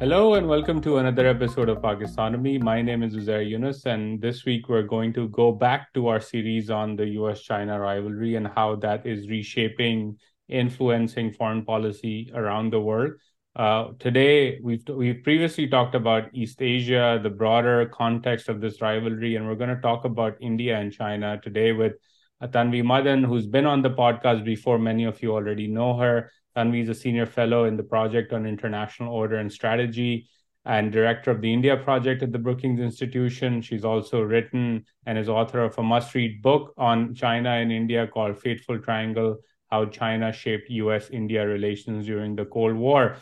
Hello and welcome to another episode of Pakistanamy. My name is Uzair, and this week we're going to go back to our series on the US-China rivalry and how that is reshaping, influencing foreign policy around the world. Today, we've previously talked about East Asia, the broader context of this rivalry, and we're going to talk about India and China today with Tanvi Madan, who's been on the podcast before. Many of you already know her. Tanvi is a senior fellow in the Project on International Order and Strategy and director of the India Project at the Brookings Institution. She's also written and is author of a must-read book on China and India called Fateful Triangle: How China Shaped U.S.-India Relations During the Cold War.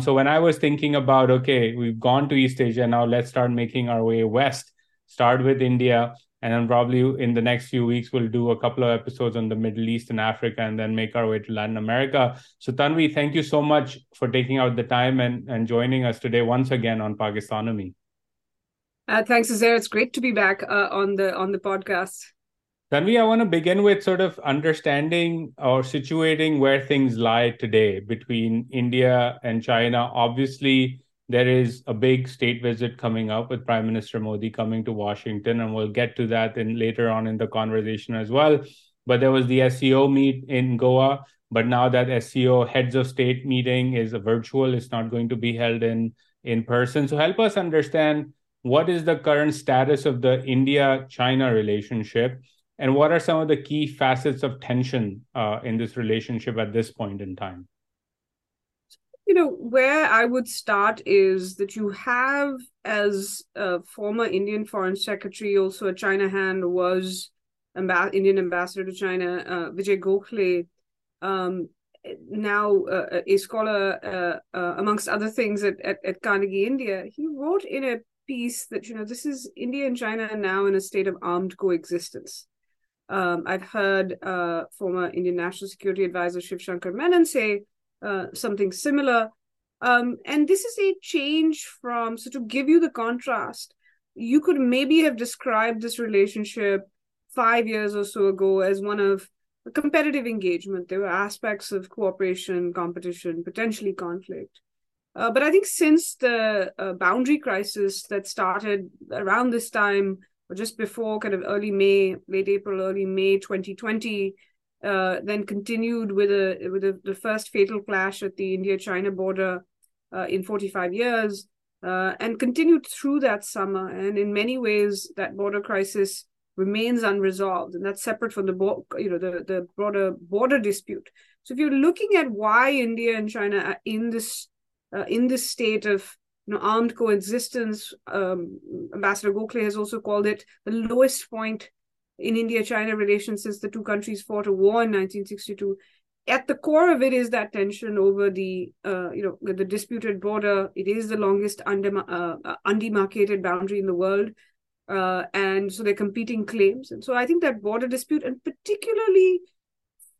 So when I was thinking about, okay, we've gone to East Asia, now let's start making our way west, start with India, and then probably in the next few weeks, we'll do a couple of episodes on the Middle East and Africa and then make our way to Latin America. So Tanvi, thank you so much for taking out the time and joining us today once again on Pakistanamy. Thanks, Uzair. It's great to be back on the podcast. Tanvi, I want to begin with sort of understanding or situating where things lie today between India and China. Obviously, there is a big state visit coming up with Prime Minister Modi coming to Washington, and we'll get to that later on in the conversation as well. But there was the SCO meet in Goa, but now that SCO heads of state meeting is a virtual, it's not going to be held in person. So help us understand, what is the current status of the India-China relationship, and what are some of the key facets of tension in this relationship at this point in time? You know, where I would start is that you have, as a former Indian Foreign Secretary, also a China hand, was Indian Ambassador to China, Vijay Gokhale, now a scholar, amongst other things, at Carnegie India. He wrote in a piece that, you know, this is India and China are now in a state of armed coexistence. I've heard former Indian National Security Advisor Shiv Shankar Menon say something similar. And this is a change from, so to give you the contrast, you could maybe have described this relationship 5 years or so ago as one of a competitive engagement. There were aspects of cooperation, competition, potentially conflict. But I think since the boundary crisis that started around this time, or just before, kind of early May, late April, early May 2020, then continued with the first fatal clash at the India-China border in 45 years, and continued through that summer. And in many ways, that border crisis remains unresolved, and that's separate from the broader border dispute. So if you're looking at why India and China are in this state of, you know, armed coexistence, Ambassador Gokhale has also called it the lowest point in India-China relations since the two countries fought a war in 1962. At the core of it is that tension over the disputed border. It is the longest undemarcated boundary in the world, and so they're competing claims. And so I think that border dispute, and particularly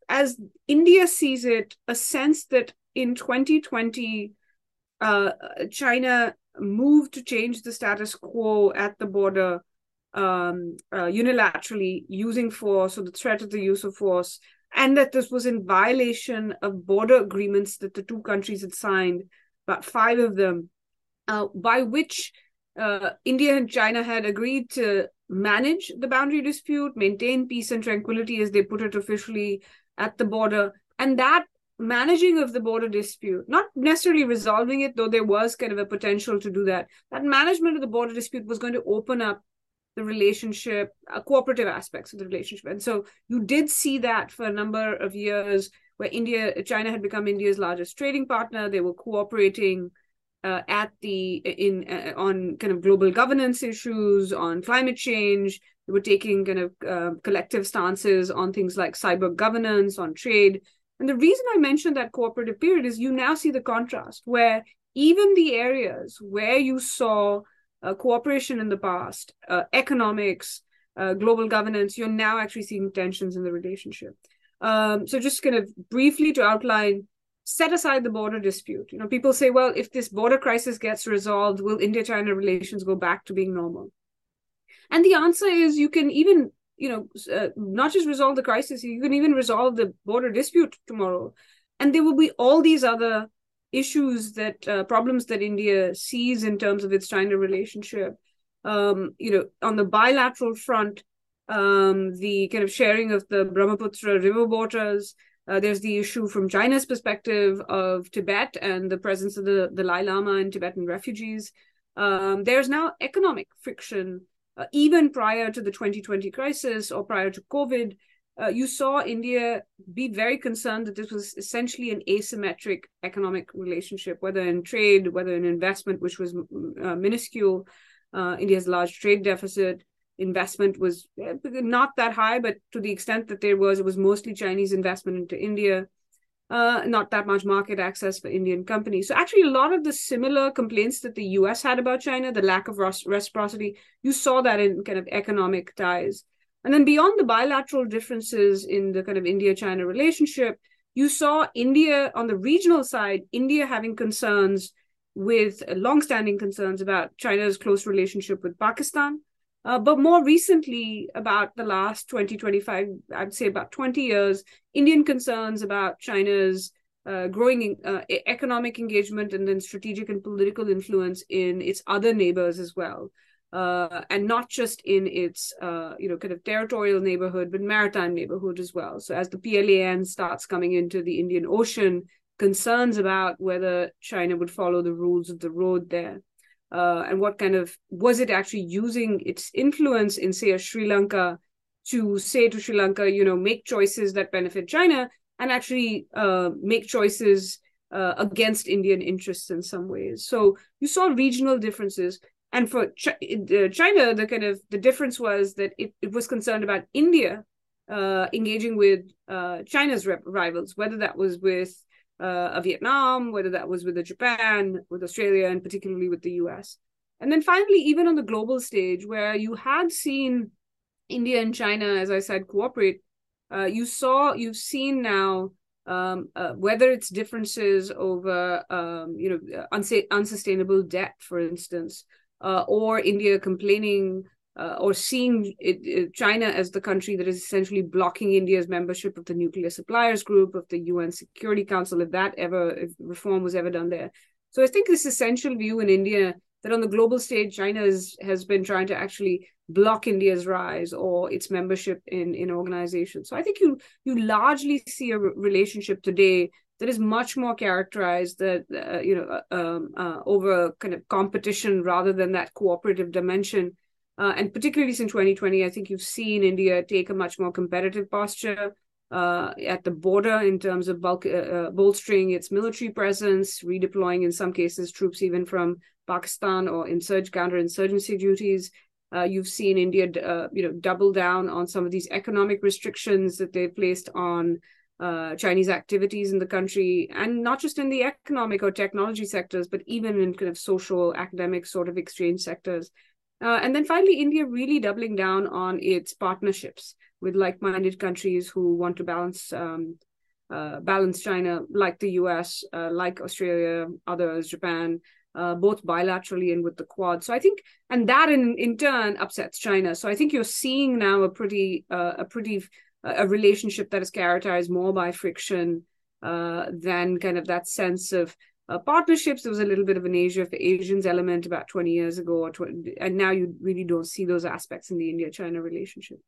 as India sees it, a sense that in 2020. China moved to change the status quo at the border unilaterally using force, or the threat of the use of force, and that this was in violation of border agreements that the two countries had signed, about 5 of them, by which India and China had agreed to manage the boundary dispute, maintain peace and tranquility, as they put it officially, at the border. And that managing of the border dispute, not necessarily resolving it, though there was kind of a potential to do that, that management of the border dispute was going to open up the relationship, cooperative aspects of the relationship. And so you did see that for a number of years, where China had become India's largest trading partner. They were cooperating on kind of global governance issues, on climate change. They were taking kind of collective stances on things like cyber governance, on trade. And the reason I mentioned that cooperative period is you now see the contrast, where even the areas where you saw cooperation in the past, economics, global governance, you're now actually seeing tensions in the relationship. So just kind of briefly to outline, set aside the border dispute. You know, people say, well, if this border crisis gets resolved, will India-China relations go back to being normal? And the answer is you can even not just resolve the crisis, you can even resolve the border dispute tomorrow. And there will be all these other issues that problems that India sees in terms of its China relationship. On the bilateral front, the kind of sharing of the Brahmaputra river waters. There's the issue from China's perspective of Tibet and the presence of the Dalai Lama and Tibetan refugees. There's now economic friction. Even prior to the 2020 crisis or prior to COVID, you saw India be very concerned that this was essentially an asymmetric economic relationship, whether in trade, whether in investment, which was minuscule. India's large trade deficit. Investment was not that high, but to the extent that there was, it was mostly Chinese investment into India, not that much market access for Indian companies. So actually a lot of the similar complaints that the US had about China, the lack of reciprocity, you saw that in kind of economic ties. And then beyond the bilateral differences in the kind of India-China relationship, you saw India on the regional side, India having concerns with longstanding concerns about China's close relationship with Pakistan. But more recently, about the last 25, I'd say about 20 years, Indian concerns about China's growing economic engagement and then strategic and political influence in its other neighbors as well. And not just in its, kind of territorial neighborhood, but maritime neighborhood as well. So as the PLAN starts coming into the Indian Ocean, concerns about whether China would follow the rules of the road there. And what kind of, was it actually using its influence in, say, Sri Lanka to say to Sri Lanka, make choices that benefit China and actually make choices against Indian interests in some ways. So you saw regional differences. And for China, the difference was that it was concerned about India engaging with China's rivals, whether that was with Vietnam, whether that was with Japan, with Australia, and particularly with the US. And then finally, even on the global stage, where you had seen India and China, as I said, cooperate, you've seen now whether it's differences over, unsustainable debt, for instance, or India complaining or seeing China as the country that is essentially blocking India's membership of the Nuclear Suppliers Group, of the UN Security Council, if reform was ever done there. So I think this essential view in India that on the global stage, China has been trying to actually block India's rise or its membership in organizations. So I think you largely see a relationship today that is much more characterized that over kind of competition rather than that cooperative dimension. And particularly since 2020, I think you've seen India take a much more competitive posture at the border in terms of bolstering its military presence, redeploying in some cases troops even from Pakistan or counterinsurgency duties. You've seen India, double down on some of these economic restrictions that they've placed on Chinese activities in the country, and not just in the economic or technology sectors, but even in kind of social, academic sort of exchange sectors. And then finally, India really doubling down on its partnerships with like-minded countries who want to balance China, like the US, like Australia, others, Japan, both bilaterally and with the Quad. So I think, and that in turn upsets China. So I think you're seeing now a relationship that is characterized more by friction than kind of that sense of partnerships. There was a little bit of an Asia for Asians element about 20 years ago, and now you really don't see those aspects in the India-China relationship.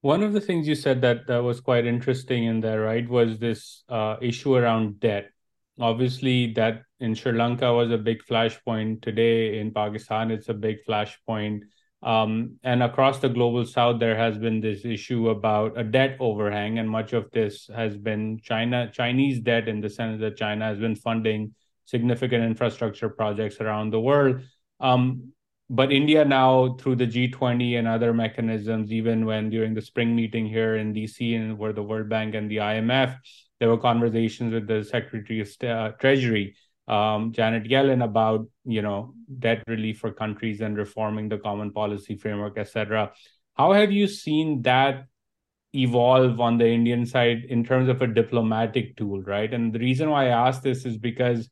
One of the things you said that was quite interesting in there, right, was this issue around debt. Obviously, that in Sri Lanka was a big flashpoint. Today in Pakistan, it's a big flashpoint. And across the global south, there has been this issue about a debt overhang. And much of this has been Chinese debt, in the sense that China has been funding significant infrastructure projects around the world. But India now, through the G20 and other mechanisms, even during the spring meeting here in DC, and where the World Bank and the IMF, there were conversations with the Secretary of Treasury, Janet Yellen, about debt relief for countries and reforming the common policy framework, etc. How have you seen that evolve on the Indian side in terms of a diplomatic tool, right? And the reason why I ask this is because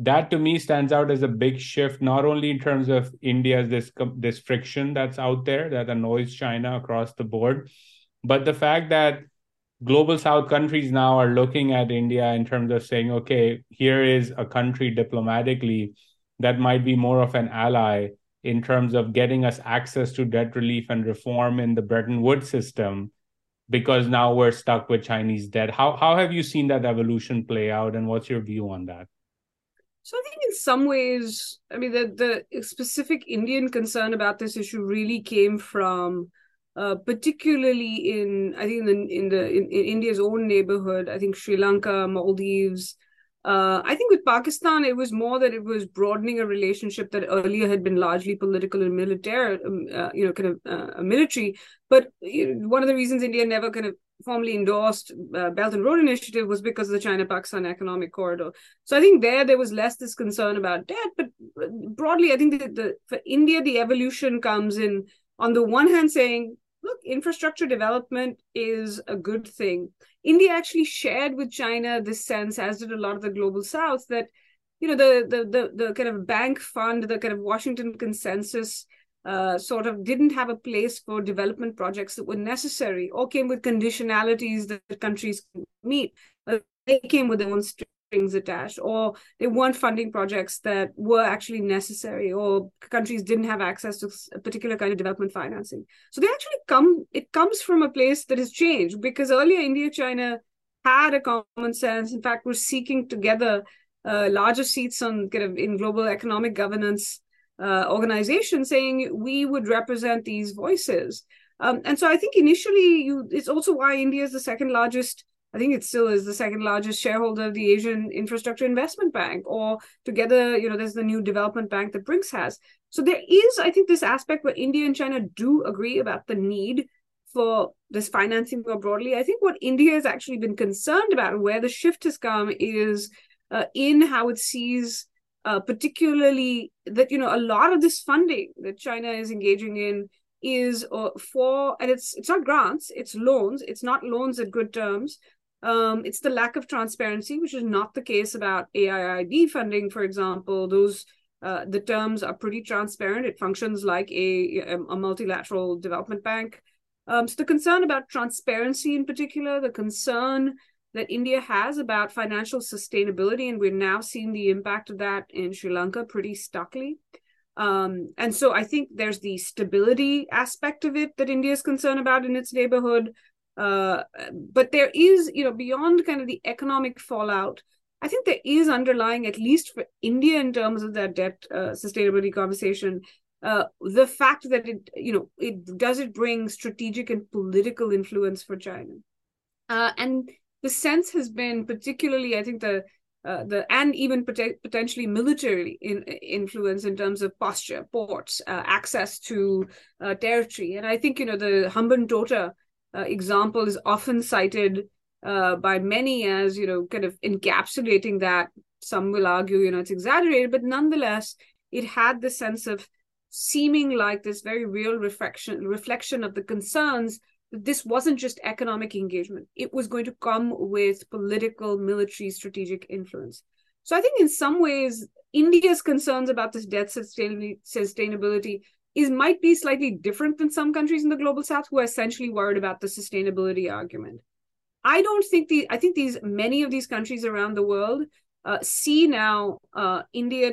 that to me stands out as a big shift, not only in terms of India's this friction that's out there that annoys China across the board, but the fact that Global South countries now are looking at India in terms of saying, okay, here is a country diplomatically that might be more of an ally in terms of getting us access to debt relief and reform in the Bretton Woods system, because now we're stuck with Chinese debt. How have you seen that evolution play out, and what's your view on that? So I think in some ways, I mean, the specific Indian concern about this issue really came from particularly in India's own neighborhood. I think Sri Lanka, Maldives. I think with Pakistan, it was more that it was broadening a relationship that earlier had been largely political and military, military. But one of the reasons India never kind of formally endorsed Belt and Road Initiative was because of the China Pakistan Economic Corridor. So I think there was less this concern about debt. But broadly, I think for India, the evolution comes in, on the one hand, saying, look, infrastructure development is a good thing. India actually shared with China this sense, as did a lot of the Global South, that the kind of bank fund, the kind of Washington consensus sort of didn't have a place for development projects that were necessary, or came with conditionalities that countries could meet. They came with their own strings attached, or they weren't funding projects that were actually necessary, or countries didn't have access to a particular kind of development financing. So they actually it comes from a place that has changed, because earlier India, China had a common sense. In fact, we're seeking together larger seats on kind of in global economic governance organizations, saying we would represent these voices. And so I think initially it's also why India is the second largest. I think it still is the second largest shareholder of the Asian Infrastructure Investment Bank, or together, there's the new development bank that BRICS has. So there is, I think, this aspect where India and China do agree about the need for this financing more broadly. I think what India has actually been concerned about, and where the shift has come, is in how it sees particularly that, a lot of this funding that China is engaging in is for, and it's not grants, it's loans. It's not loans at good terms. It's the lack of transparency, which is not the case about AIIB funding, for example. Those the terms are pretty transparent. It functions like a multilateral development bank. So the concern about transparency in particular, the concern that India has about financial sustainability, and we're now seeing the impact of that in Sri Lanka pretty starkly. And so I think there's the stability aspect of it that India is concerned about in its neighborhood. But there is, beyond kind of the economic fallout, I think there is underlying, at least for India in terms of that debt sustainability conversation, the fact that it bring strategic and political influence for China. And the sense has been particularly, I think, potentially military influence in terms of posture, ports, access to territory. And I think, the Hambantota example is often cited by many as kind of encapsulating that. Some will argue it's exaggerated, but nonetheless it had the sense of seeming like this very real reflection of the concerns that this wasn't just economic engagement, it was going to come with political, military, strategic influence. So I think in some ways India's concerns about this debt sustainability might be slightly different than some countries in the Global South, who are essentially worried about the sustainability argument. I think many of these countries around the world see now India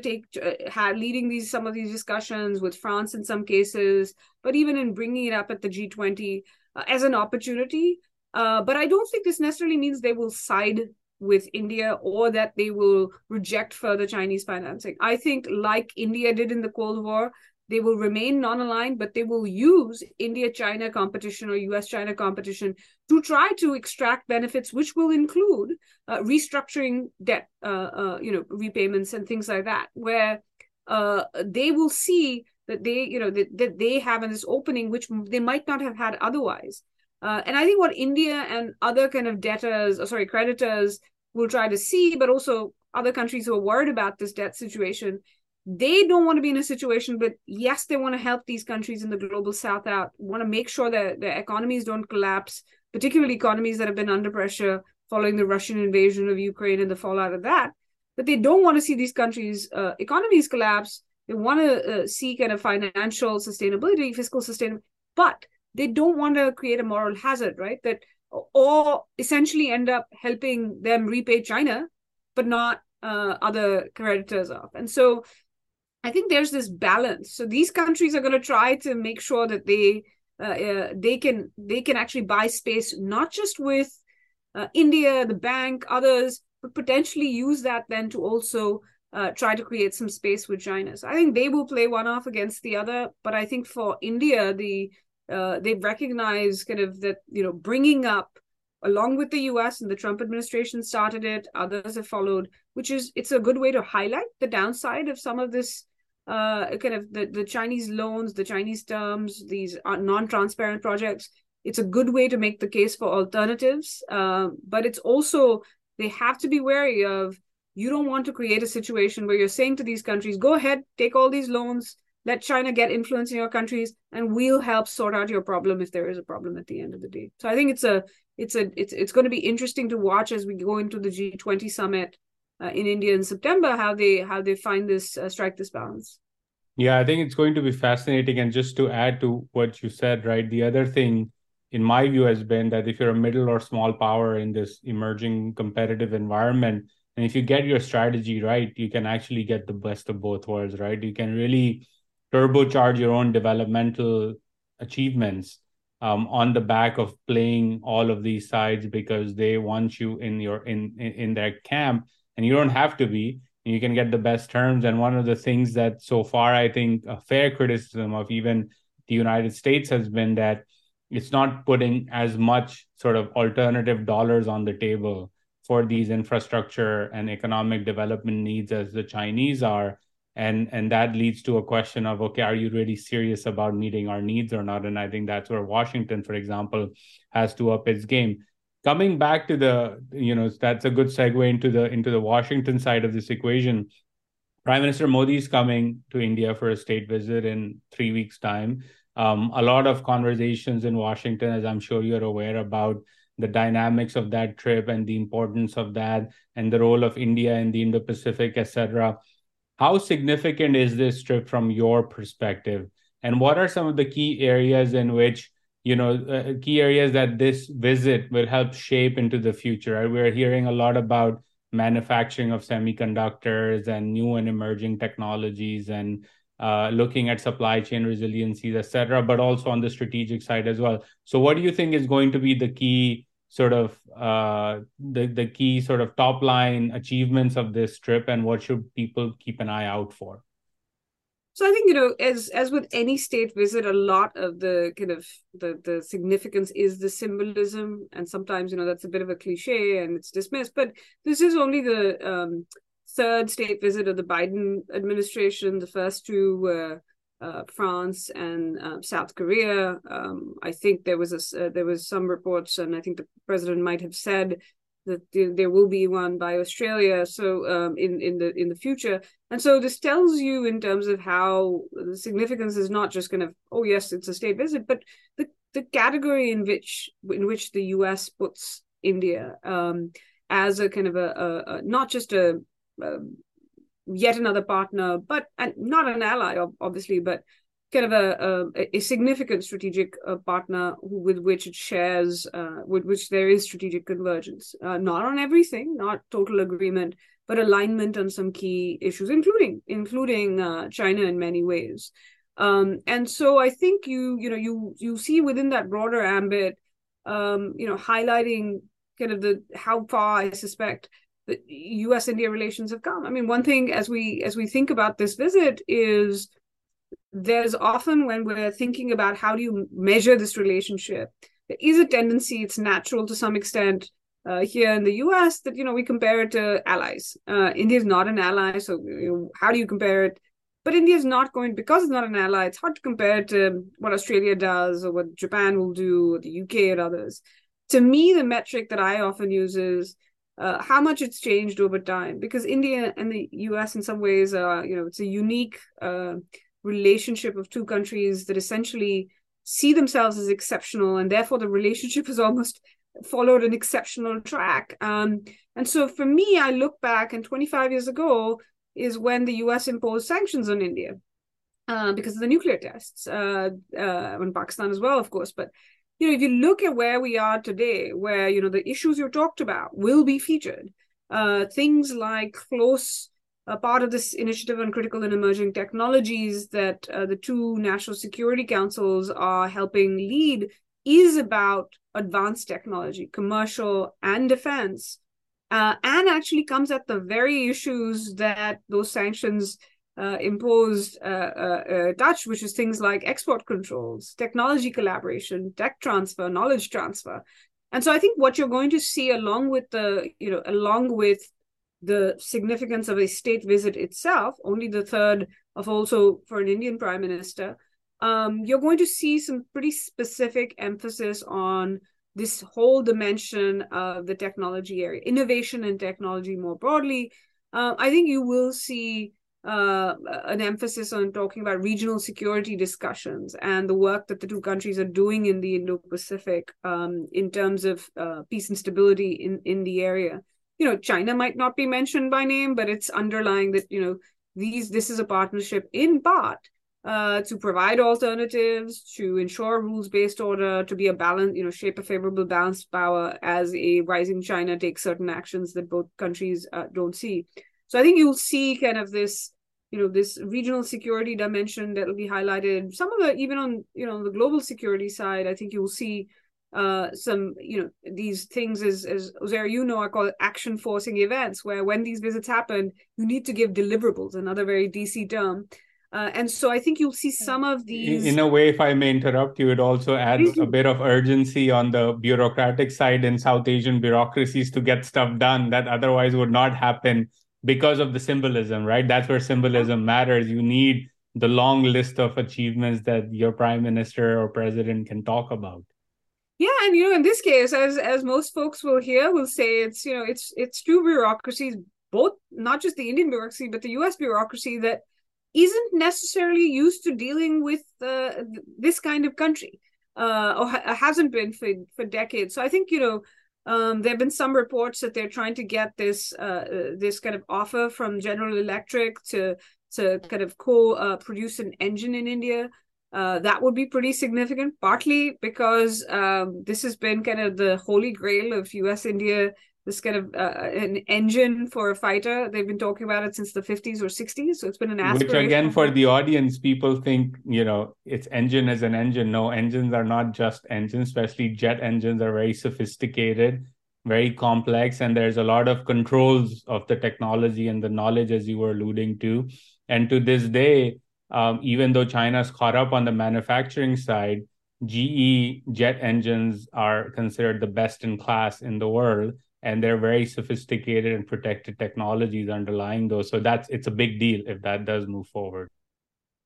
leading some of these discussions with France in some cases, but even in bringing it up at the G20 as an opportunity. But I don't think this necessarily means they will side with India, or that they will reject further Chinese financing. I think, like India did in the Cold War, they will remain non-aligned, but they will use India-China competition or US-China competition to try to extract benefits, which will include restructuring debt, repayments and things like that, where they will see that they have in this opening, which they might not have had otherwise. And I think what India and other kind of creditors will try to see, but also other countries who are worried about this debt situation, they don't want to be in a situation, but yes, they want to help these countries in the Global South out, want to make sure that their economies don't collapse, particularly economies that have been under pressure following the Russian invasion of Ukraine and the fallout of that. But they don't want to see these countries' economies collapse. They want to see kind of financial sustainability, fiscal sustainability, but they don't want to create a moral hazard, right? That or essentially end up helping them repay China, but not other creditors off. And so I think there's this balance. So these countries are going to try to make sure that they can actually buy space, not just with India, the bank, others, but potentially use that then to also try to create some space with China. So I think they will play one off against the other. But I think for India, they recognize kind of that, you know, bringing up, along with the US, and the Trump administration started it, others have followed, which is, it's a good way to highlight the downside of some of this kind of the Chinese loans, the Chinese terms, these non-transparent projects. It's a good way to make the case for alternatives. But it's also, they have to be wary of, you don't want to create a situation where you're saying to these countries, go ahead, take all these loans, let China get influence in your countries, and we'll help sort out your problem if there is a problem at the end of the day. So I think it's going to be interesting to watch as we go into the G20 summit in India in September, how they find this, strike this balance. Yeah, I think it's going to be fascinating. And just to add to what you said, right, the other thing in my view has been that if you're a middle or small power in this emerging competitive environment, and if you get your strategy right, you can actually get the best of both worlds, right? You can really turbocharge your own developmental achievements on the back of playing all of these sides, because they want you in their camp, and you don't have to be. You can get the best terms. And one of the things that so far, I think, a fair criticism of even the United States has been that it's not putting as much sort of alternative dollars on the table for these infrastructure and economic development needs as the Chinese are. And that leads to a question of, okay, are you really serious about meeting our needs or not? And I think that's where Washington, for example, has to up its game. Coming back to the, you know, that's a good segue into the Washington side of this equation. Prime Minister Modi is coming to India for a state visit in 3 weeks' time. A lot of conversations in Washington, as I'm sure you're aware, about the dynamics of that trip and the importance of that and the role of India in the Indo-Pacific, etc. How significant is this trip from your perspective? And what are some of the key areas in which, you know, key areas that this visit will help shape into the future? Right? We're hearing a lot about manufacturing of semiconductors and new and emerging technologies and looking at supply chain resiliencies, et cetera, but also on the strategic side as well. So what do you think is going to be the key sort of the key sort of top line achievements of this trip, and what should people keep an eye out for? So I think, you know, as with any state visit, a lot of the kind of the significance is the symbolism. And sometimes, you know, that's a bit of a cliche and it's dismissed, but this is only the third state visit of the Biden administration, the first two were France and South Korea. I think there was some reports, and I think the president might have said that there will be one by Australia. So in the future, and so this tells you in terms of how the significance is not just kind of, oh yes, it's a state visit, but the category in which the US puts India as a kind of a not just a yet another partner, but and not an ally, obviously, but kind of a significant strategic partner with which it shares, with which there is strategic convergence. Not on everything, not total agreement, but alignment on some key issues, including China in many ways. And so I think you see within that broader ambit, highlighting kind of how far I suspect the U.S.-India relations have come. I mean, one thing as we think about this visit is there's often, when we're thinking about how do you measure this relationship, there is a tendency, it's natural to some extent here in the U.S., that, you know, we compare it to allies. India is not an ally, so, you know, how do you compare it? But India is not going, because it's not an ally, it's hard to compare it to what Australia does or what Japan will do or the U.K. and others. To me, the metric that I often use is how much it's changed over time, because India and the US in some ways are, you know, it's a unique relationship of two countries that essentially see themselves as exceptional, and therefore the relationship has almost followed an exceptional track. And so for me, I look back, and 25 years ago is when the US imposed sanctions on India because of the nuclear tests, on Pakistan as well, of course, but you know, if you look at where we are today, where, you know, the issues you talked about will be featured, things like close part of this initiative on critical and emerging technologies that the two national security councils are helping lead is about advanced technology, commercial and defense, and actually comes at the very issues that those sanctions imposed touch, which is things like export controls, technology collaboration, tech transfer, knowledge transfer. And so I think what you're going to see along with the, you know, along with the significance of a state visit itself, only the third of also for an Indian prime minister, you're going to see some pretty specific emphasis on this whole dimension of the technology area, innovation and technology more broadly. I think you will see an emphasis on talking about regional security discussions and the work that the two countries are doing in the Indo-Pacific in terms of peace and stability in the area. You know, China might not be mentioned by name, but it's underlying that, you know, this is a partnership in part to provide alternatives, to ensure rules-based order, to be a balance, you know, shape a favorable balanced power as a rising China takes certain actions that both countries don't see. So I think you'll see kind of this, you know, this regional security dimension that will be highlighted. Some of it, even on, you know, the global security side, I think you will see some, you know, these things as Uzair, you know, are called action forcing events, where when these visits happen, you need to give deliverables, another very DC term. And so I think you'll see some of these. In a way, if I may interrupt you, it also adds a bit of urgency on the bureaucratic side in South Asian bureaucracies to get stuff done that otherwise would not happen because of the symbolism, right? That's where symbolism matters. You need the long list of achievements that your prime minister or president can talk about. Yeah, and you know, in this case, as most folks will hear, will say it's, you know, it's two bureaucracies, both not just the Indian bureaucracy, but the US bureaucracy that isn't necessarily used to dealing with this kind of country, or hasn't been for decades. So I think, you know, there have been some reports that they're trying to get this this kind of offer from General Electric to kind of co-produce an engine in India. That would be pretty significant, partly because this has been kind of the holy grail of US-India, this kind of an engine for a fighter. They've been talking about it since the 50s or 60s. So it's been an aspiration. Which again, for the audience, people think, you know, it's engine as an engine. No, engines are not just engines, especially jet engines are very sophisticated, very complex. And there's a lot of controls of the technology and the knowledge, as you were alluding to. And to this day, even though China's caught up on the manufacturing side, GE jet engines are considered the best in class in the world. And they're very sophisticated and protected technologies underlying those. So it's a big deal if that does move forward.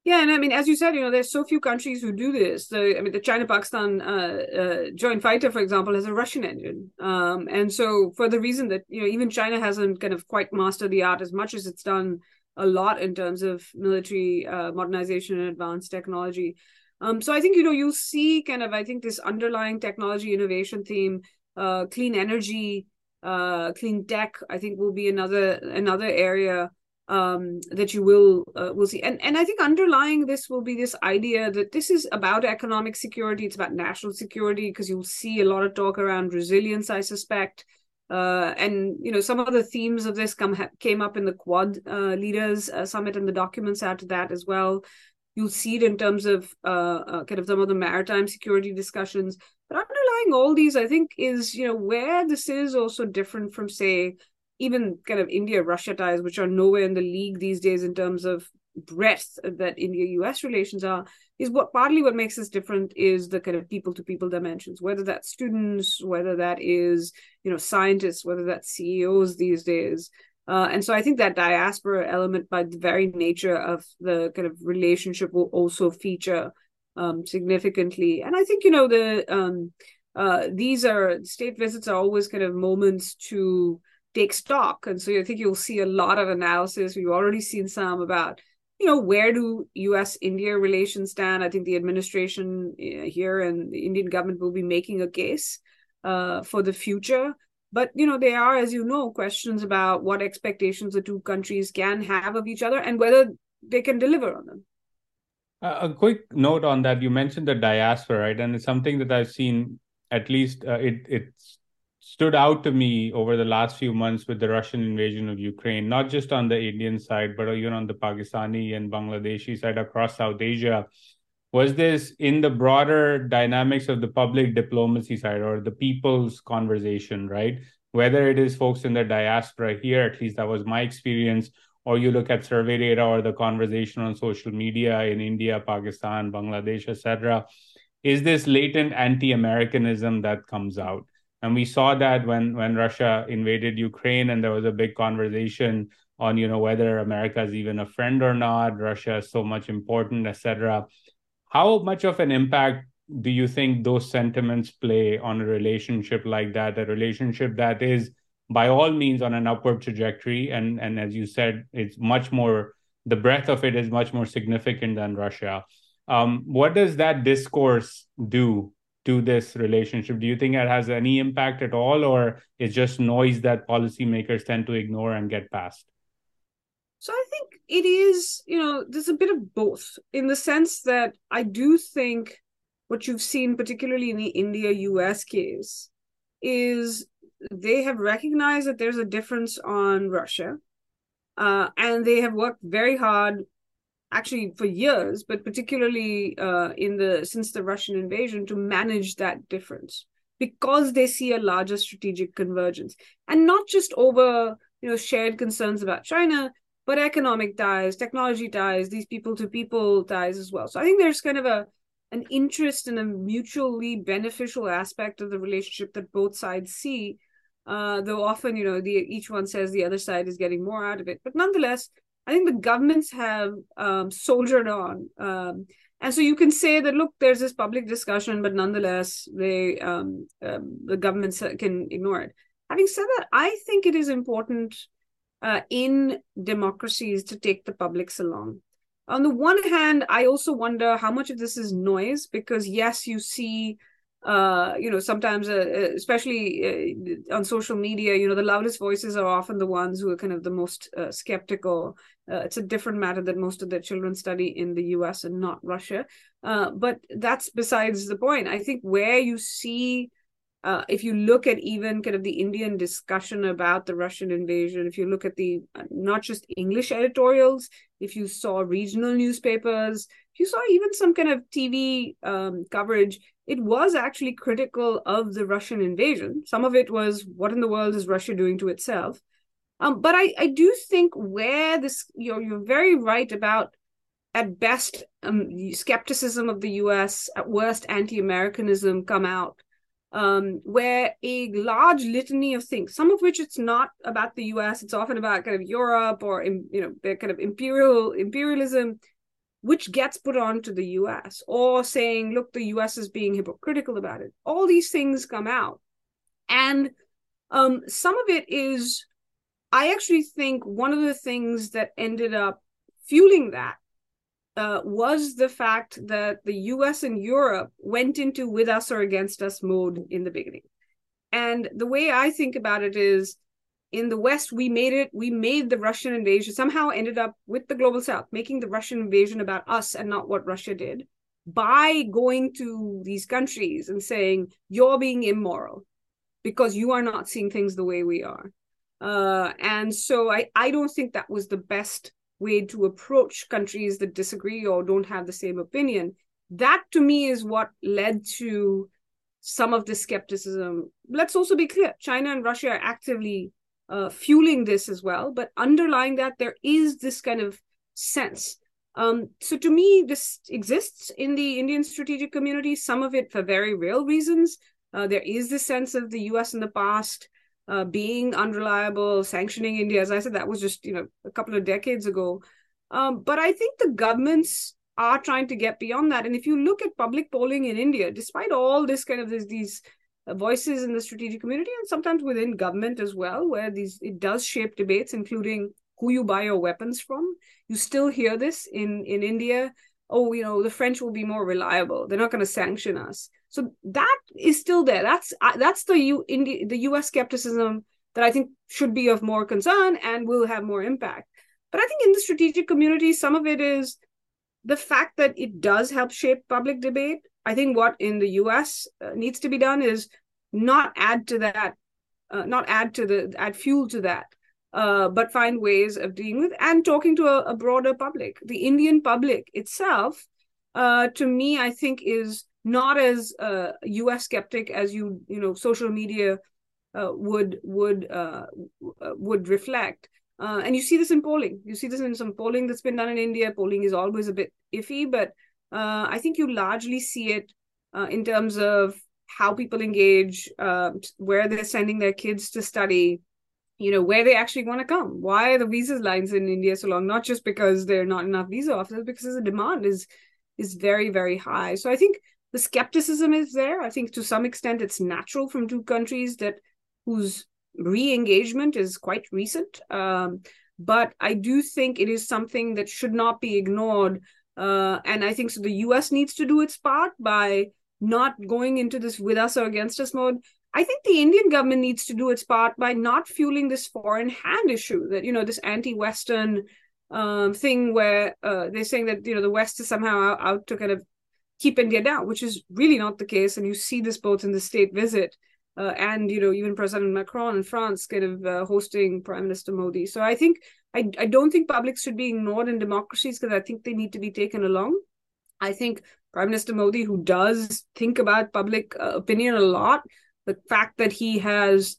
Yeah, and I mean, as you said, you know, there's so few countries who do this. The China-Pakistan joint fighter, for example, has a Russian engine. And so for the reason that, you know, even China hasn't kind of quite mastered the art as much as it's done a lot in terms of military modernization and advanced technology. So I think, you know, you'll see kind of, I think, this underlying technology innovation theme, clean energy, clean tech, I think, will be another area that you will see, and I think underlying this will be this idea that this is about economic security. It's about national security, because you'll see a lot of talk around resilience, I suspect, and you know, some of the themes of this came up in the Quad leaders summit, and the documents out of that as well. You'll see it in terms of kind of some of the maritime security discussions. But underlying all these, I think, is, you know, where this is also different from, say, even kind of India-Russia ties, which are nowhere in the league these days in terms of breadth that India-US relations are, is what partly what makes this different is the kind of people-to-people dimensions, whether that's students, whether that is, you know, scientists, whether that's CEOs these days. And so I think that diaspora element, by the very nature of the kind of relationship, will also feature significantly. And I think, you know, these are state visits are always kind of moments to take stock. And so I think you'll see a lot of analysis. We've already seen some about, you know, where do US-India relations stand? I think the administration here and the Indian government will be making a case for the future. But, you know, there are, as you know, questions about what expectations the two countries can have of each other and whether they can deliver on them. A quick note on that. You mentioned the diaspora, right? And it's something that I've seen, at least it stood out to me over the last few months with the Russian invasion of Ukraine, not just on the Indian side, but even on the Pakistani and Bangladeshi side across South Asia. Was this in the broader dynamics of the public diplomacy side or the people's conversation, right? Whether it is folks in the diaspora here, at least that was my experience, or you look at survey data or the conversation on social media in India, Pakistan, Bangladesh, etc., is this latent anti-Americanism that comes out. And we saw that when Russia invaded Ukraine, and there was a big conversation on, you know, whether America is even a friend or not, Russia is so much important, etc. How much of an impact do you think those sentiments play on a relationship like that, a relationship that is by all means on an upward trajectory? And as you said, it's much more, the breadth of it is much more significant than Russia. What does that discourse do to this relationship? Do you think it has any impact at all, or it's just noise that policymakers tend to ignore and get past? So I think it is, you know, there's a bit of both, in the sense that I do think what you've seen, particularly in the India-US case, is they have recognized that there's a difference on Russia, and they have worked very hard, actually for years, but particularly since the Russian invasion, to manage that difference, because they see a larger strategic convergence, and not just over, you know, shared concerns about China, but economic ties, technology ties, these people-to-people ties as well. So I think there's kind of an interest in a mutually beneficial aspect of the relationship that both sides see, though often, you know, each one says the other side is getting more out of it. But nonetheless, I think the governments have soldiered on. And so you can say that, look, there's this public discussion, but nonetheless, the governments can ignore it. Having said that, I think it is important in democracies to take the publics along. On the one hand, I also wonder how much of this is noise, because yes, you see, you know, sometimes, especially on social media, you know, the loudest voices are often the ones who are kind of the most skeptical. It's a different matter that most of their children study in the US and not Russia. But that's besides the point. I think where you see, if you look at even kind of the Indian discussion about the Russian invasion, if you look at the not just English editorials, if you saw regional newspapers, if you saw even some kind of TV coverage, it was actually critical of the Russian invasion. Some of it was, what in the world is Russia doing to itself? But I do think where this, you're very right about, at best, skepticism of the US, at worst, anti-Americanism come out. Where a large litany of things, some of which it's not about the US, it's often about kind of Europe or, you know, their kind of imperialism, which gets put on to the US, or saying, look, the US is being hypocritical about it. All these things come out. And some of it is, I actually think one of the things that ended up fueling that was the fact that the US and Europe went into with us or against us mode in the beginning. And the way I think about it is, in the West, we made the Russian invasion, somehow ended up with the global South, making the Russian invasion about us and not what Russia did, by going to these countries and saying, you're being immoral because you are not seeing things the way we are. And so I don't think that was the best way to approach countries that disagree or don't have the same opinion. That, to me, is what led to some of the skepticism. Let's also be clear, China and Russia are actively fueling this as well, but underlying that, there is this kind of sense. So to me, this exists in the Indian strategic community, some of it for very real reasons. There is this sense of the US in the past being unreliable, sanctioning India. As I said, that was just, you know, a couple of decades ago. But I think the governments are trying to get beyond that. And if you look at public polling in India, despite all this kind of these voices in the strategic community, and sometimes within government as well, where it does shape debates, including who you buy your weapons from, you still hear this in India. Oh, you know, the French will be more reliable. They're not going to sanction us. So that is still there. That's the U.S. skepticism that I think should be of more concern and will have more impact. But I think in the strategic community, some of it is the fact that it does help shape public debate. I think what in the US needs to be done is not add to that, add fuel to that, but find ways of dealing with and talking to a broader public. The Indian public itself, to me, I think is not as US skeptic as you know social media would reflect. And you see this in polling. You see this in some polling that's been done in India. Polling is always a bit iffy, but I think you largely see it in terms of how people engage, where they're sending their kids to study, you know, where they actually want to come. Why are the visa lines in India so long? Not just because there are not enough visa officers, because the demand is very, very high. So I think the skepticism is there. I think to some extent it's natural from two countries that whose re-engagement is quite recent. But I do think it is something that should not be ignored. And I think so the US needs to do its part by not going into this with us or against us mode. I think the Indian government needs to do its part by not fueling this foreign hand issue that, you know, this anti-Western thing where they're saying that, you know, the West is somehow out to kind of keep India down, which is really not the case. And you see this both in the state visit and, you know, even President Macron in France kind of hosting Prime Minister Modi. So I think, I don't think publics should be ignored in democracies because I think they need to be taken along. I think Prime Minister Modi, who does think about public opinion a lot, the fact that he has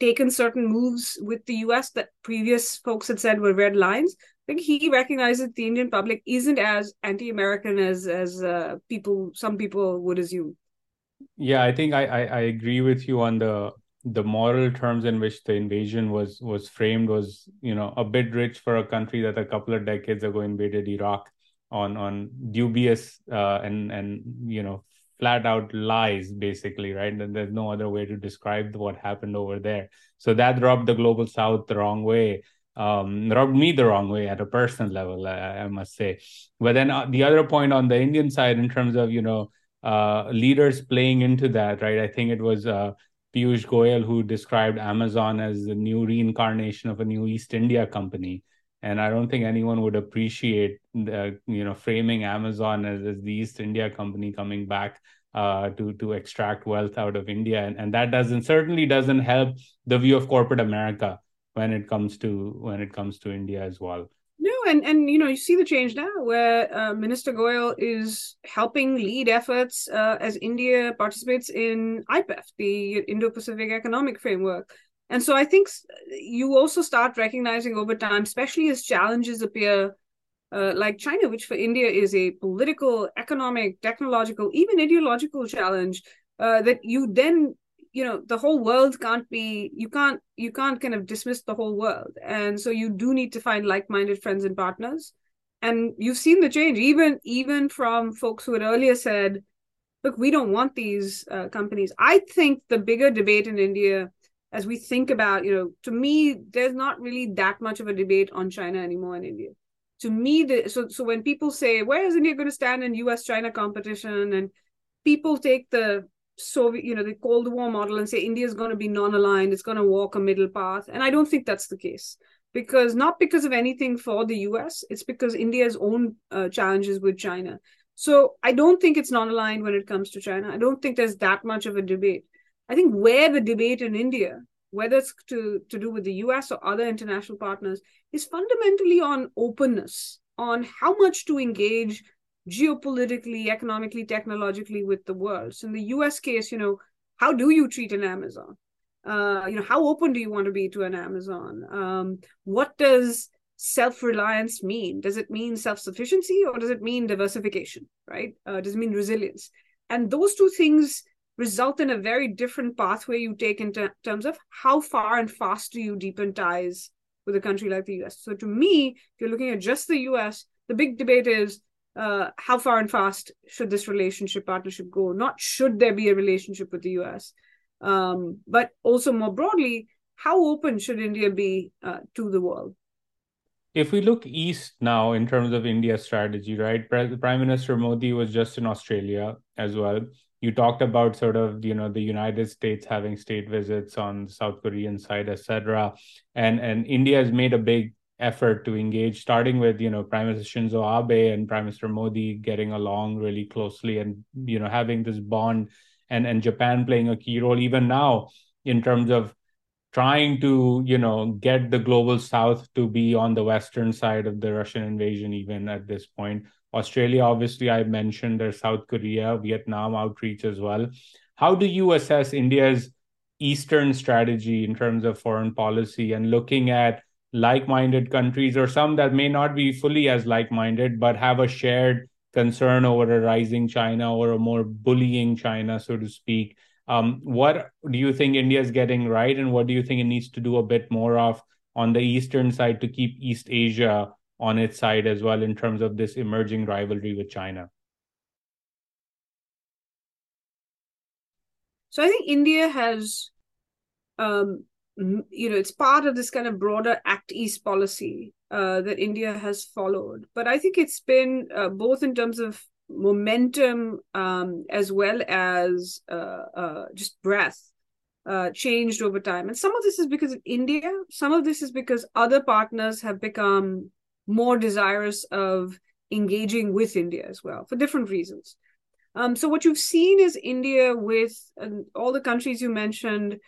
taken certain moves with the US that previous folks had said were red lines, I think he recognizes the Indian public isn't as anti-American as people, some people would assume. Yeah, I think I agree with you on the moral terms in which the invasion was framed was, you know, a bit rich for a country that a couple of decades ago invaded Iraq on dubious and you know, flat out lies, basically, right? And there's no other way to describe what happened over there. So that rubbed the global South the wrong way, rubbed me the wrong way at a personal level, I must say. But then the other point on the Indian side in terms of, you know, leaders playing into that, right? I think it was Piyush Goyal who described Amazon as the new reincarnation of a new East India company. And I don't think anyone would appreciate, you know, framing Amazon as the East India company coming back to extract wealth out of India. And that certainly doesn't help the view of corporate America when it comes to India as well. No, and you know, you see the change now where Minister Goyal is helping lead efforts as India participates in IPEF, the Indo-Pacific Economic Framework. And so I think you also start recognizing over time, especially as challenges appear like China, which for India is a political, economic, technological, even ideological challenge, that you then, you know, the whole world can't be, you can't kind of dismiss the whole world. And so you do need to find like-minded friends and partners. And you've seen the change, even from folks who had earlier said, look, we don't want these companies. I think the bigger debate in India, as we think about, you know, to me, there's not really that much of a debate on China anymore in India. To me, so when people say, where is India going to stand in US-China competition? And people take the Soviet, you know, the Cold War model and say, India is going to be non-aligned, it's going to walk a middle path. And I don't think that's the case. Because not because of anything for the US, it's because India's own challenges with China. So I don't think it's non-aligned when it comes to China. I don't think there's that much of a debate. I think where the debate in India, whether it's to do with the US or other international partners, is fundamentally on openness, on how much to engage geopolitically, economically, technologically with the world. So in the US case, you know, how do you treat an Amazon? You know, how open do you want to be to an Amazon? What does self-reliance mean? Does it mean self-sufficiency or does it mean diversification, right? Does it mean resilience? And those two things result in a very different pathway you take in terms of how far and fast do you deepen ties with a country like the US. So to me, if you're looking at just the US, the big debate is how far and fast should this relationship partnership go? Not should there be a relationship with the US, but also more broadly, how open should India be to the world? If we look east now in terms of India's strategy, right? Prime Minister Modi was just in Australia as well. You talked about sort of, you know, the United States having state visits on the South Korean side, etc. And India has made a big effort to engage, starting with, Prime Minister Shinzo Abe and Prime Minister Modi getting along really closely and, having this bond, and Japan playing a key role even now in terms of trying to, get the global South to be on the Western side of the Russian invasion, even at this point. Australia, obviously, I mentioned their South Korea, Vietnam outreach as well. How do you assess India's Eastern strategy in terms of foreign policy and looking at like-minded countries, or some that may not be fully as like-minded, but have a shared concern over a rising China or a more bullying China, so to speak? What do you think India is getting right, and what do you think it needs to do a bit more of on the Eastern side to keep East Asia on its side as well in terms of this emerging rivalry with China? So I think India has, it's part of this kind of broader Act East policy that India has followed. But I think it's been both in terms of momentum as well as just breadth changed over time. And some of this is because of India. Some of this is because other partners have become more desirous of engaging with India as well, for different reasons. So what you've seen is India with all the countries you mentioned,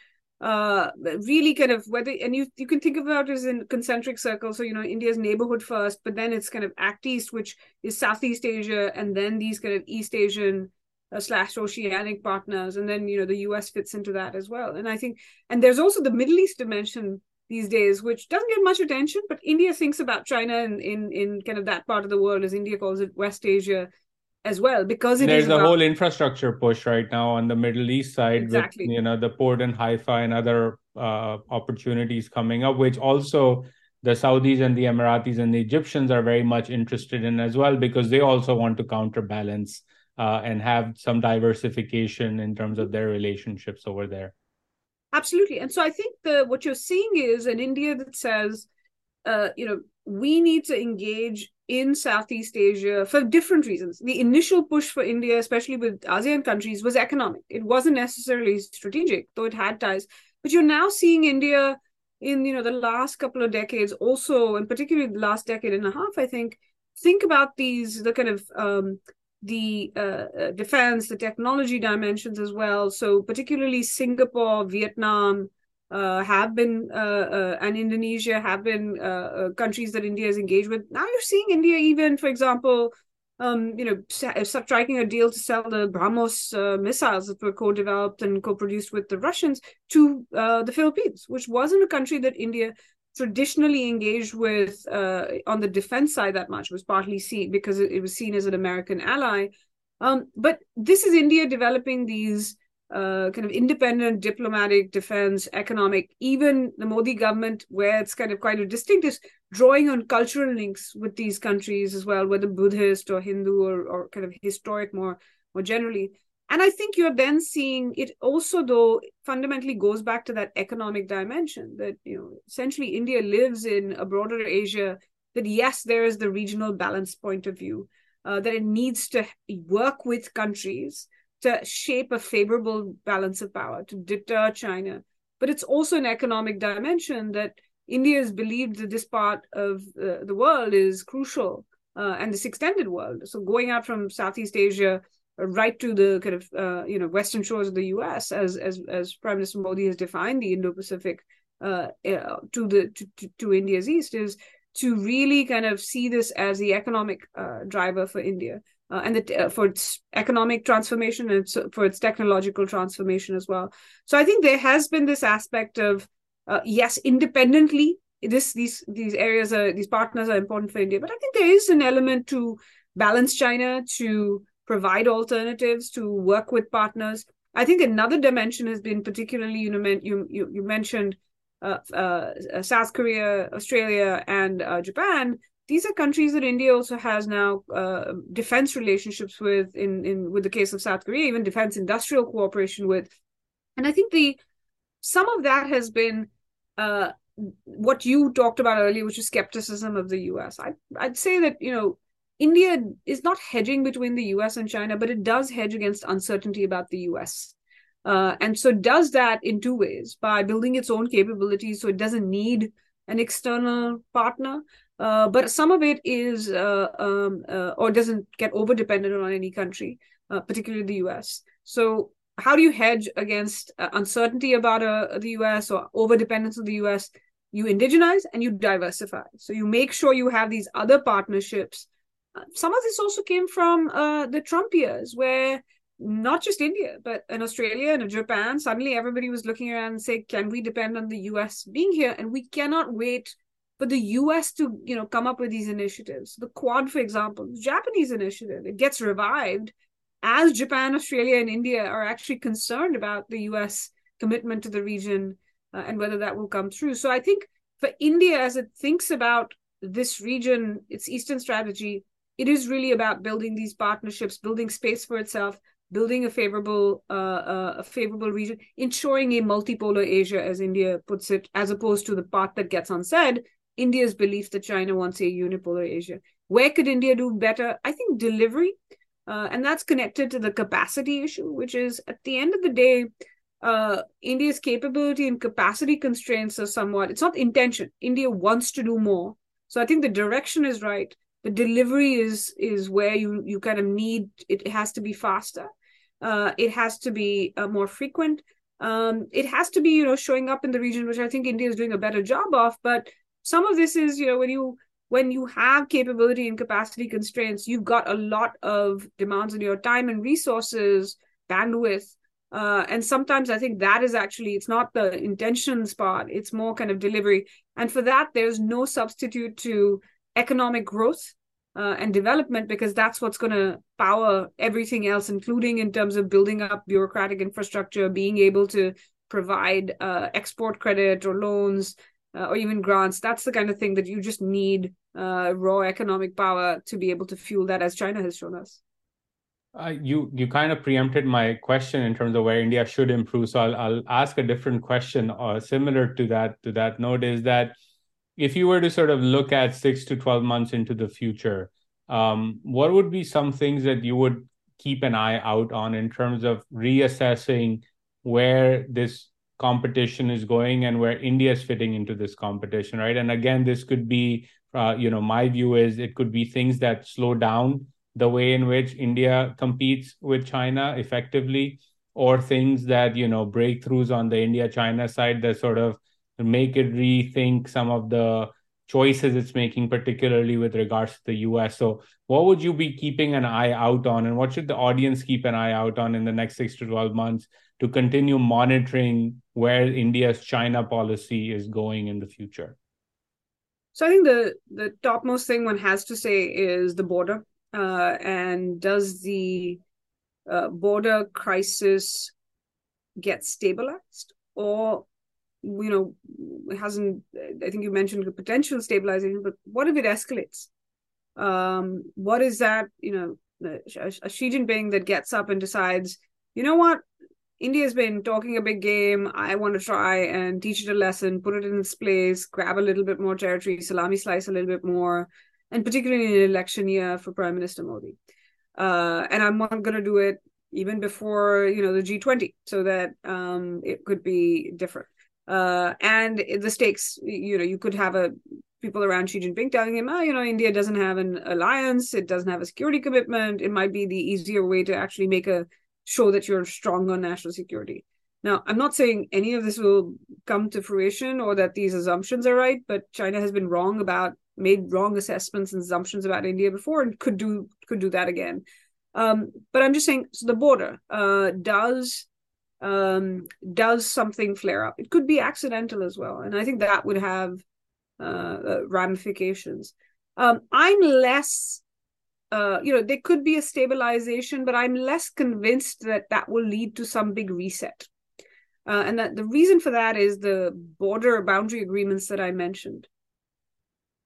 really kind of whether, and you can think about it as in concentric circles. So, India's neighborhood first, but then it's kind of Act East, which is Southeast Asia, and then these kind of East Asian / oceanic partners. And then, the US fits into that as well. And I think, and there's also the Middle East dimension these days, which doesn't get much attention, but India thinks about China in kind of that part of the world, as India calls it, West Asia, as well, because there's a whole infrastructure push right now on the Middle East side, exactly, with the port in Haifa and other opportunities coming up, which also the Saudis and the Emiratis and the Egyptians are very much interested in as well, because they also want to counterbalance and have some diversification in terms of their relationships over there. Absolutely. And so I think what you're seeing is an India that says, we need to engage in Southeast Asia for different reasons. The initial push for India, especially with ASEAN countries, was economic. It wasn't necessarily strategic, though it had ties. But you're now seeing India in the last couple of decades also, and particularly the last decade and a half, I think about the kind of the defense, the technology dimensions as well. So particularly Singapore, Vietnam, have been and Indonesia have been countries that India is engaged with. Now you're seeing India even, for example, striking a deal to sell the Brahmos missiles that were co-developed and co-produced with the Russians to the Philippines, which wasn't a country that India traditionally engaged with on the defense side that much. It was partly seen because it was seen as an American ally. But this is India developing these kind of independent diplomatic, defense, economic. Even the Modi government, where it's kind of quite a distinct, is drawing on cultural links with these countries as well, whether Buddhist or Hindu or kind of historic more generally. And I think you're then seeing it also, though, fundamentally goes back to that economic dimension that, essentially India lives in a broader Asia, that yes, there is the regional balance point of view, that it needs to work with countries to shape a favorable balance of power, to deter China. But it's also an economic dimension that India has believed that this part of the world is crucial and this extended world. So going out from Southeast Asia right to the kind of, western shores of the US, as Prime Minister Modi has defined the Indo-Pacific to India's east, is to really kind of see this as the economic driver for India. And for its economic transformation and for its technological transformation as well. So I think there has been this aspect of, yes, independently, these areas, these partners are important for India. But I think there is an element to balance China, to provide alternatives, to work with partners. I think another dimension has been particularly, you mentioned South Korea, Australia, and Japan. These are countries that India also has now defense relationships with, with the case of South Korea, even defense industrial cooperation with. And I think some of that has been what you talked about earlier, which is skepticism of the US. I'd say that, India is not hedging between the US and China, but it does hedge against uncertainty about the US. And so does that in two ways, by building its own capabilities so it doesn't need an external partner. But some of it is or doesn't get over-dependent on any country, particularly the U.S. So how do you hedge against uncertainty about the U.S. or over-dependence on the U.S.? You indigenize and you diversify. So you make sure you have these other partnerships. Some of this also came from the Trump years, where not just India, but in Australia and in Japan, suddenly everybody was looking around and saying, can we depend on the U.S. being here? And we cannot wait for the U.S. to, you know, come up with these initiatives. The Quad, for example, the Japanese initiative, it gets revived as Japan, Australia, and India are actually concerned about the U.S. commitment to the region and whether that will come through. So I think for India, as it thinks about this region, its Eastern strategy, it is really about building these partnerships, building space for itself, building a favorable region, ensuring a multipolar Asia, as India puts it, as opposed to the part that gets unsaid, India's belief that China wants a unipolar Asia. Where could India do better? I think delivery, and that's connected to the capacity issue, which is at the end of the day, India's capability and capacity constraints are somewhat, it's not intention. India wants to do more. So I think the direction is right. The delivery is where you kind of need, it has to be faster. It has to be more frequent. It has to be, you know, showing up in the region, which I think India is doing a better job of. But some of this is, you know, when you have capability and capacity constraints, you've got a lot of demands on your time and resources, bandwidth. And sometimes I think that is actually, it's not the intentions part, it's more kind of delivery. And for that, there's no substitute to economic growth and development, because that's what's going to power everything else, including in terms of building up bureaucratic infrastructure, being able to provide export credit or loans or even grants. That's the kind of thing that you just need raw economic power to be able to fuel that, as China has shown us. You kind of preempted my question in terms of where India should improve. So I'll ask a different question or similar to that note, is that if you were to sort of look at 6 to 12 months into the future, what would be some things that you would keep an eye out on in terms of reassessing where this competition is going and where India is fitting into this competition, right? And again, this could be, my view is it could be things that slow down the way in which India competes with China effectively, or things that, breakthroughs on the India-China side that sort of make it rethink some of the choices it's making, particularly with regards to the US. So what would you be keeping an eye out on, and what should the audience keep an eye out on in the next 6 to 12 months to continue monitoring where India's China policy is going in the future? So I think the topmost thing one has to say is the border. And does the border crisis get stabilized, or, it hasn't? I think you mentioned a potential stabilization, but what if it escalates? What is that, Xi Jinping that gets up and decides, you know what, India's been talking a big game. I want to try and teach it a lesson, put it in its place, grab a little bit more territory, salami slice a little bit more, and particularly in an election year for Prime Minister Modi. And I'm not going to do it even before, the G20, so that it could be different. And the stakes, you could have people around Xi Jinping telling him, India doesn't have an alliance, it doesn't have a security commitment, it might be the easier way to actually show that you're strong on national security. Now, I'm not saying any of this will come to fruition or that these assumptions are right, but China has been made wrong assessments and assumptions about India before, and could do that again. But I'm just saying, so the border does something flare up? It could be accidental as well, and I think that would have ramifications. I'm less, there could be a stabilization, but I'm less convinced that will lead to some big reset. And that the reason for that is the border boundary agreements that I mentioned.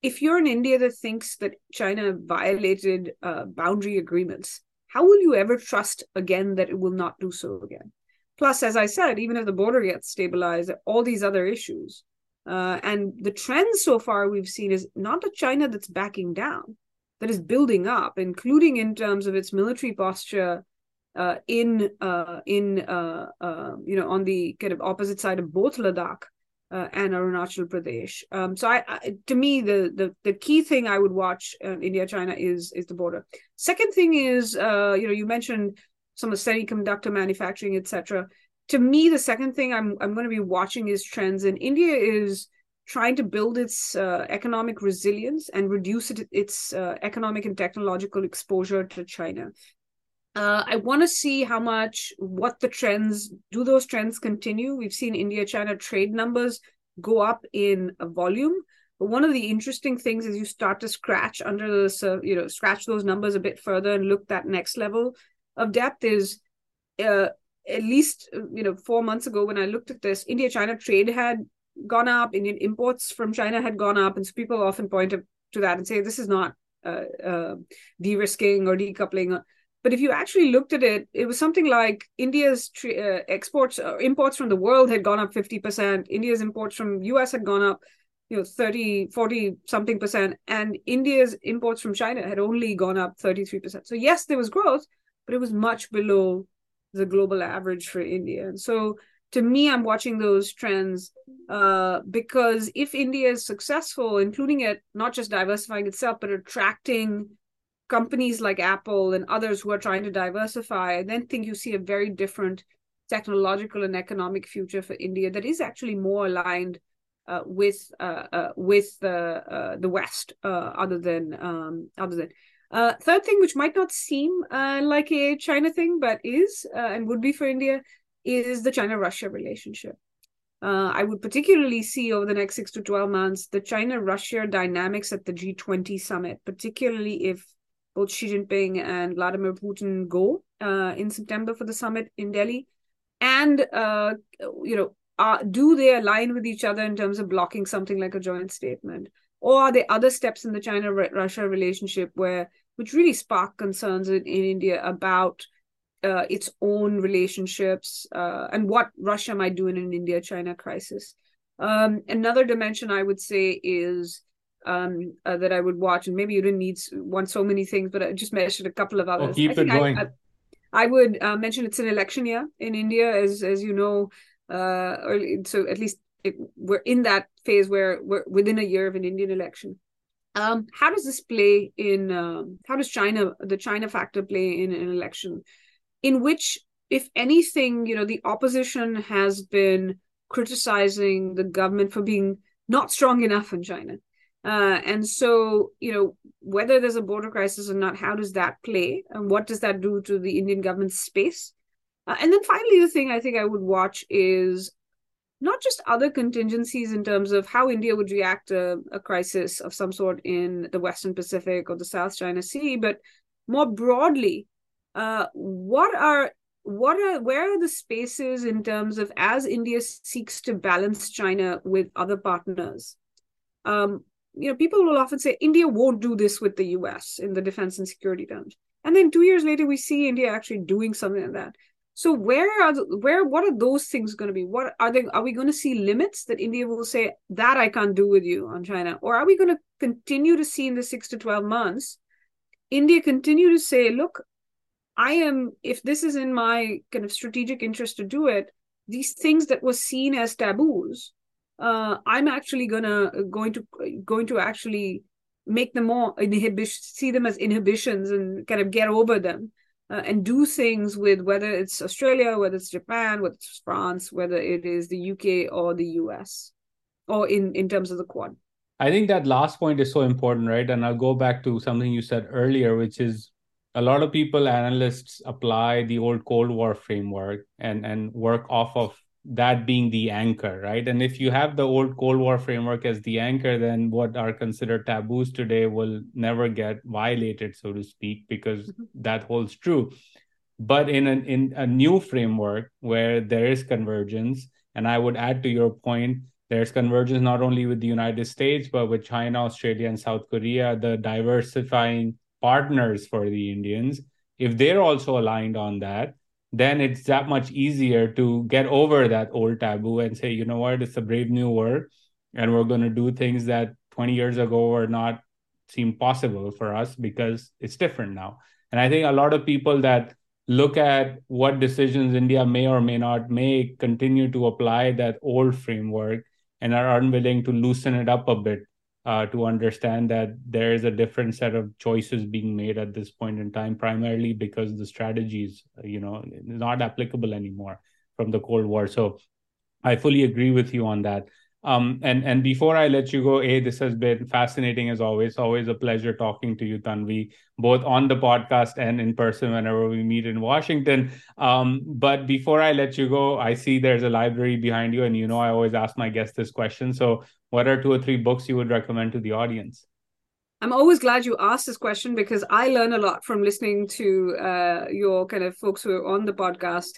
If you're in India that thinks that China violated boundary agreements, how will you ever trust again that it will not do so again? Plus, as I said, even if the border gets stabilized, all these other issues. And the trend so far we've seen is not a China that's backing down, that is building up, including in terms of its military posture on the kind of opposite side of both Ladakh, and Arunachal Pradesh. So to me, the key thing I would watch India-China is the border. Second thing is, you mentioned some of semiconductor manufacturing, et cetera. To me, the second thing I'm going to be watching is trends. And India is trying to build its economic resilience and reduce its economic and technological exposure to China. I want to see what the trends, do those trends continue? We've seen India-China trade numbers go up in volume. But one of the interesting things is you start to scratch those numbers a bit further and look that next level of depth is, at least 4 months ago when I looked at this, India-China trade had gone up, Indian imports from China had gone up, and so people often point to that and say this is not de-risking or decoupling. But if you actually looked at it, it was something like India's imports from the world had gone up 50%, India's imports from US had gone up 30, 40 something percent, and India's imports from China had only gone up 33%. So yes, there was growth, but it was much below the global average for India. And so to me, I'm watching those trends because if India is successful, including at not just diversifying itself, but attracting companies like Apple and others who are trying to diversify, I then think you see a very different technological and economic future for India that is actually more aligned with the West, other than. Third thing, which might not seem like a China thing, but is and would be for India, is the China-Russia relationship. I would particularly see over the next 6 to 12 months the China-Russia dynamics at the G20 summit, particularly if both Xi Jinping and Vladimir Putin go in September for the summit in Delhi. And, do they align with each other in terms of blocking something like a joint statement? Or are there other steps in the China-Russia relationship which really spark concerns in India about its own relationships and what Russia might do in an India-China crisis? Another dimension I would say is that I would watch, and maybe you didn't want so many things, but I just mentioned a couple of others. Oh, keep it going. I would mention it's an election year in India, as you know, so at least we're in that phase where we're within a year of an Indian election. How does this play in? How does the China factor play in an election, in which, if anything, the opposition has been criticizing the government for being not strong enough in China, and so whether there's a border crisis or not, how does that play, and what does that do to the Indian government's space? And then finally, the thing I think I would watch is not just other contingencies in terms of how India would react to a crisis of some sort in the Western Pacific or the South China Sea, but more broadly, where are the spaces in terms of, as India seeks to balance China with other partners? People will often say India won't do this with the US in the defense and security terms, and then 2 years later we see India actually doing something like that. So what are those things going to be? What are they? Are we going to see limits that India will say that I can't do with you on China? Or are we going to continue to see in the 6 to 12 months, India continue to say, look, if this is in my kind of strategic interest to do it, these things that were seen as taboos, I'm actually going to actually make them more see them as inhibitions and kind of get over them. And do things with, whether it's Australia, whether it's Japan, whether it's France, whether it is the UK or the US, or in terms of the Quad. I think that last point is so important, right? And I'll go back to something you said earlier, which is a lot of analysts apply the old Cold War framework and work off of that being the anchor, right? And if you have the old Cold War framework as the anchor, then what are considered taboos today will never get violated, so to speak, because that holds true. But in a new framework where there is convergence, and I would add to your point, there's convergence not only with the United States, but with China, Australia, and South Korea, the diversifying partners for the Indians, if they're also aligned on that, then it's that much easier to get over that old taboo and say, you know what, it's a brave new world, and we're going to do things that 20 years ago were not seemed possible for us because it's different now. And I think a lot of people that look at what decisions India may or may not make continue to apply that old framework and are unwilling to loosen it up a bit to understand that there is a different set of choices being made at this point in time, primarily because the strategies, not applicable anymore from the Cold War. So I fully agree with you on that. And before I let you go, this has been fascinating as always. Always a pleasure talking to you, Tanvi, both on the podcast and in person whenever we meet in Washington. But before I let you go, I see there's a library behind you, and I always ask my guests this question. So, what are 2 or 3 books you would recommend to the audience? I'm always glad you asked this question because I learn a lot from listening to your kind of folks who are on the podcast,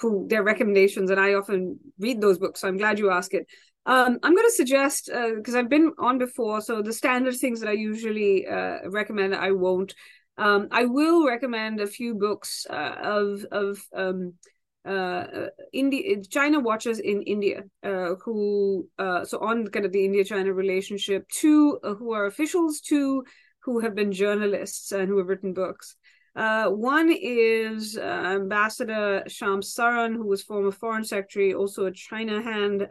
who their recommendations, and I often read those books. So I'm glad you asked it. I'm going to suggest, because I've been on before, so the standard things that I usually recommend, I won't. I will recommend a few books of China watchers in India, who on kind of the India-China relationship, 2 who are officials, 2 who have been journalists and who have written books. One is Ambassador Shyam Saran, who was former foreign secretary, also a China hand,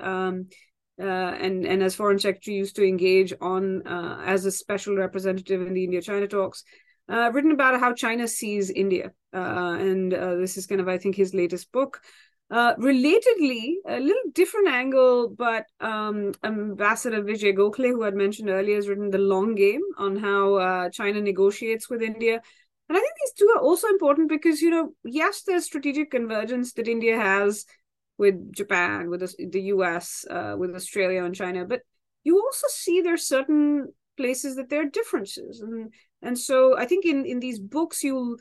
and as foreign secretary used to engage on as a special representative in the India-China talks, written about how China sees India. And this is kind of, I think, his latest book. Relatedly, a little different angle, but Ambassador Vijay Gokhale, who I'd mentioned earlier, has written The Long Game on how China negotiates with India. And I think these 2 are also important because, yes, there's strategic convergence that India has with Japan, with the US, with Australia and China. But you also see there's certain places that there are differences. And so I think in these books, you'll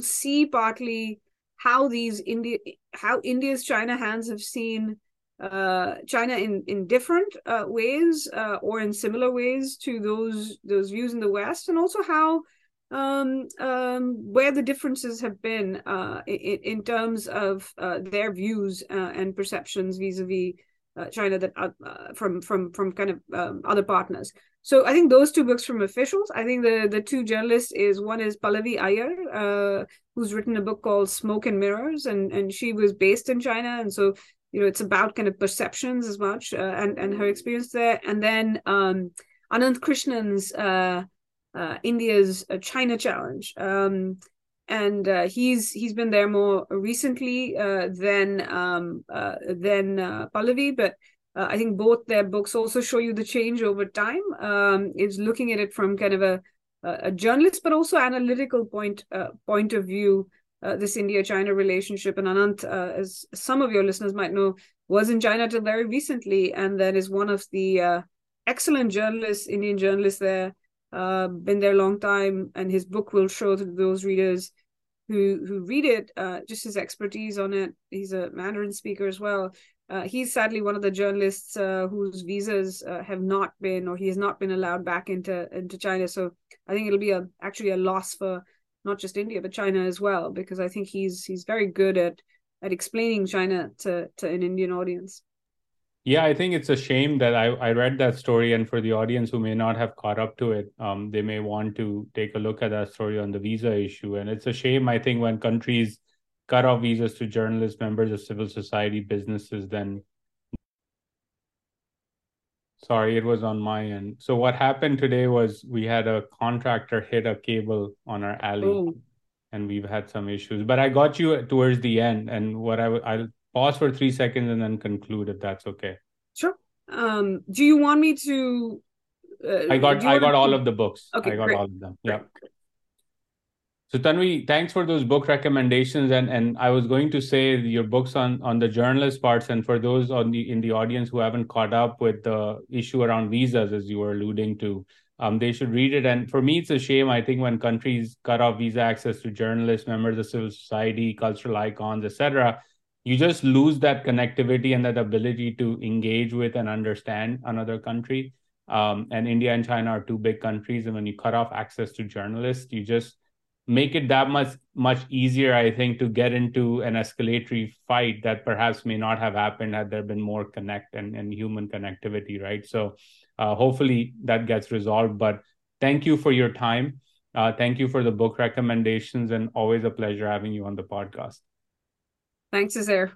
see partly how India's China hands have seen China in different ways or in similar ways to those views in the West, and also how where the differences have been in terms of their views and perceptions vis-a-vis China that from kind of other partners. So I think those 2 books from officials. I think the 2 journalists is Pallavi Aiyar, who's written a book called Smoke and Mirrors, and she was based in China, and so it's about kind of perceptions as much and her experience there. And then Ananth Krishnan's India's China Challenge, and he's been there more recently than Pallavi, but I think both their books also show you the change over time. It's looking at it from kind of a journalist but also analytical point of view, this India-China relationship. And Ananth, as some of your listeners might know, was in China till very recently, and then is one of the excellent Indian journalists there. Been there a long time, and his book will show to those readers who read it just his expertise on it. He's a Mandarin speaker as well. He's sadly one of the journalists whose visas he has not been allowed back into China. So I think it'll be actually a loss for not just India but China as well, because I think he's very good at explaining China to an Indian audience. Yeah, I think it's a shame that I read that story, and for the audience who may not have caught up to it, they may want to take a look at that story on the visa issue. And it's a shame, I think, when countries cut off visas to journalists, members of civil society, businesses, then... Sorry, it was on my end. So what happened today was we had a contractor hit a cable on our alley, and we've had some issues. But I got you towards the end, and what I'll pause for 3 seconds and then conclude, if that's okay. Sure. Do you want me to? I got all of the books. Okay, I got all of them. Yeah. Great. So Tanvi, thanks for those book recommendations. And I was going to say your books on the journalist parts, and for those in the audience who haven't caught up with the issue around visas, as you were alluding to, they should read it. And for me, it's a shame, I think, when countries cut off visa access to journalists, members of civil society, cultural icons, etc. You just lose that connectivity and that ability to engage with and understand another country. And India and China are 2 big countries. And when you cut off access to journalists, you just make it that much easier, I think, to get into an escalatory fight that perhaps may not have happened had there been more connect and human connectivity, right? So hopefully that gets resolved. But thank you for your time. Thank you for the book recommendations, and always a pleasure having you on the podcast. Thanks, Uzair.